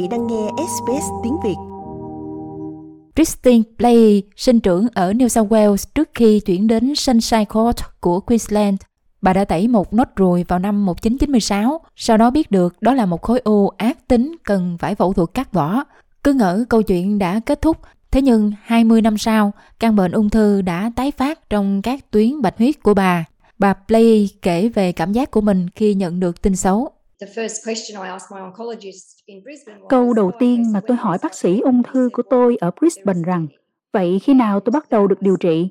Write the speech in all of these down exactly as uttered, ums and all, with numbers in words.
vị đang nghe ét bê ét tiếng Việt. Christine Play sinh trưởng ở New South Wales trước khi chuyển đến Sunshine Coast của Queensland. Bà đã tẩy một nốt ruồi vào năm một nghìn chín trăm chín mươi sáu, sau đó biết được đó là một khối u ác tính cần phải phẫu thuật cắt bỏ. Cứ ngỡ câu chuyện đã kết thúc, thế nhưng hai mươi năm sau, căn bệnh ung thư đã tái phát trong các tuyến bạch huyết của bà. Bà Play kể về cảm giác của mình khi nhận được tin xấu. Câu đầu tiên mà tôi hỏi bác sĩ ung thư của tôi ở Brisbane rằng, vậy khi nào tôi bắt đầu được điều trị?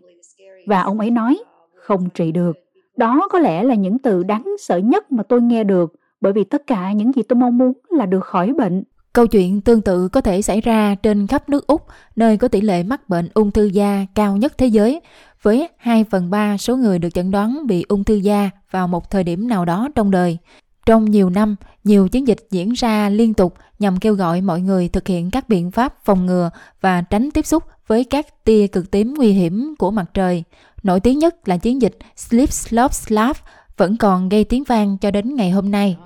Và ông ấy nói, không trị được. Đó có lẽ là những từ đáng sợ nhất mà tôi nghe được, bởi vì tất cả những gì tôi mong muốn là được khỏi bệnh. Câu chuyện tương tự có thể xảy ra trên khắp nước Úc, nơi có tỷ lệ mắc bệnh ung thư da cao nhất thế giới, với hai phần ba số người được chẩn đoán bị ung thư da vào một thời điểm nào đó trong đời. Trong nhiều năm, nhiều chiến dịch diễn ra liên tục nhằm kêu gọi mọi người thực hiện các biện pháp phòng ngừa và tránh tiếp xúc với các tia cực tím nguy hiểm của mặt trời. Nổi tiếng nhất là chiến dịch Slip Slop Slap vẫn còn gây tiếng vang cho đến ngày hôm nay.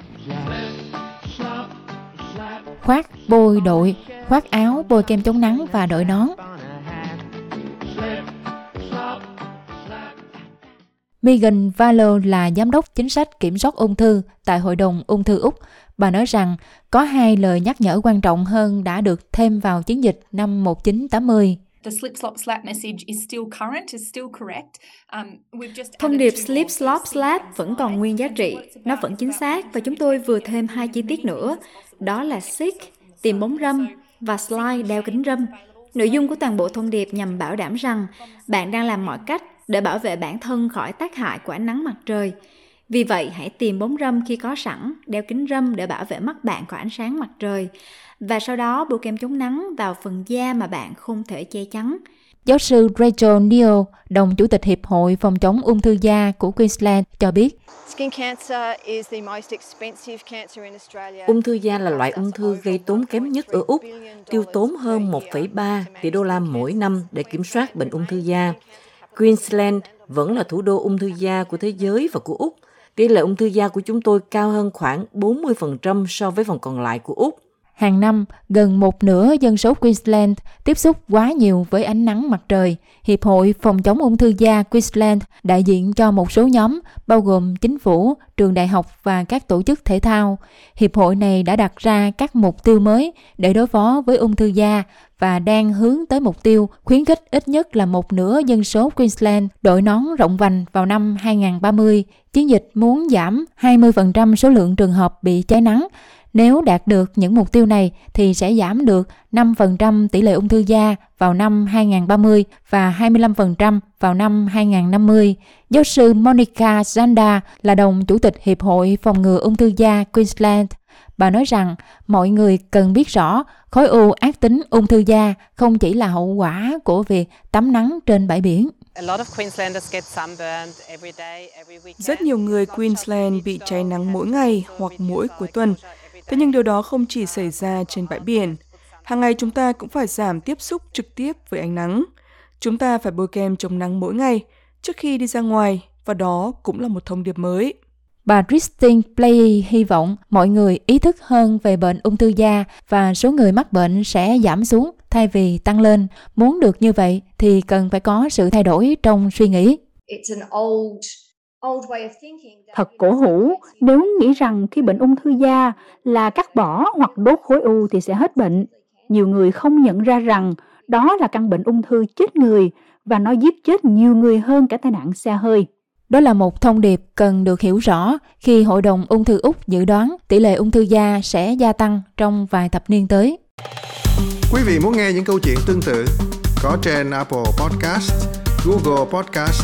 Khoác bôi đội, khoác áo bôi kem chống nắng và đội nón. Megan Vallow là giám đốc chính sách kiểm soát ung thư tại Hội đồng Ung thư Úc. Bà nói rằng có hai lời nhắc nhở quan trọng hơn đã được thêm vào chiến dịch năm một nghìn chín trăm tám mươi. Thông điệp Slip Slop Slap vẫn còn nguyên giá trị, nó vẫn chính xác và chúng tôi vừa thêm hai chi tiết nữa, đó là stick, tìm bóng râm và slide đeo kính râm. Nội dung của toàn bộ thông điệp nhằm bảo đảm rằng bạn đang làm mọi cách để bảo vệ bản thân khỏi tác hại của ánh nắng mặt trời. Vì vậy, hãy tìm bóng râm khi có sẵn, đeo kính râm để bảo vệ mắt bạn khỏi ánh sáng mặt trời, và sau đó bôi kem chống nắng vào phần da mà bạn không thể che chắn. Giáo sư Rachel Neale, đồng chủ tịch Hiệp hội Phòng chống ung thư da của Queensland, cho biết ung thư da là loại ung thư gây tốn kém nhất ở Úc, tiêu tốn hơn một phẩy ba tỷ đô la mỗi năm để kiểm soát bệnh ung thư da. Queensland vẫn là thủ đô ung thư da của thế giới và của Úc. Tỷ lệ ung thư da của chúng tôi cao hơn khoảng bốn mươi phần trăm so với phần còn lại của Úc. Hàng năm, gần một nửa dân số Queensland tiếp xúc quá nhiều với ánh nắng mặt trời. Hiệp hội Phòng chống ung thư da Queensland đại diện cho một số nhóm, bao gồm chính phủ, trường đại học và các tổ chức thể thao. Hiệp hội này đã đặt ra các mục tiêu mới để đối phó với ung thư da và đang hướng tới mục tiêu khuyến khích ít nhất là một nửa dân số Queensland đội nón rộng vành vào năm hai không ba không. Chiến dịch muốn giảm hai mươi phần trăm số lượng trường hợp bị cháy nắng. Nếu đạt được những mục tiêu này thì sẽ giảm được năm phần trăm tỷ lệ ung thư da vào năm hai không ba không và hai mươi lăm phần trăm vào năm hai không năm không. Giáo sư Monica Zanda là đồng chủ tịch Hiệp hội Phòng ngừa ung thư da Queensland. Bà nói rằng mọi người cần biết rõ khối u ác tính ung thư da không chỉ là hậu quả của việc tắm nắng trên bãi biển. Rất nhiều người Queensland bị cháy nắng mỗi ngày hoặc mỗi cuối tuần. Thế nhưng điều đó không chỉ xảy ra trên bãi biển. Hàng ngày chúng ta cũng phải giảm tiếp xúc trực tiếp với ánh nắng. Chúng ta phải bôi kem chống nắng mỗi ngày trước khi đi ra ngoài, và đó cũng là một thông điệp mới. Bà Christine Play hy vọng mọi người ý thức hơn về bệnh ung thư da và số người mắc bệnh sẽ giảm xuống thay vì tăng lên. Muốn được như vậy thì cần phải có sự thay đổi trong suy nghĩ. Thật cổ hủ, nếu nghĩ rằng khi bệnh ung thư da là cắt bỏ hoặc đốt khối u thì sẽ hết bệnh. Nhiều người không nhận ra rằng đó là căn bệnh ung thư chết người và nó giết chết nhiều người hơn cả tai nạn xe hơi. Đó là một thông điệp cần được hiểu rõ khi Hội đồng Ung thư Úc dự đoán tỷ lệ ung thư da sẽ gia tăng trong vài thập niên tới. Quý vị muốn nghe những câu chuyện tương tự có trên Apple Podcast, Google Podcast,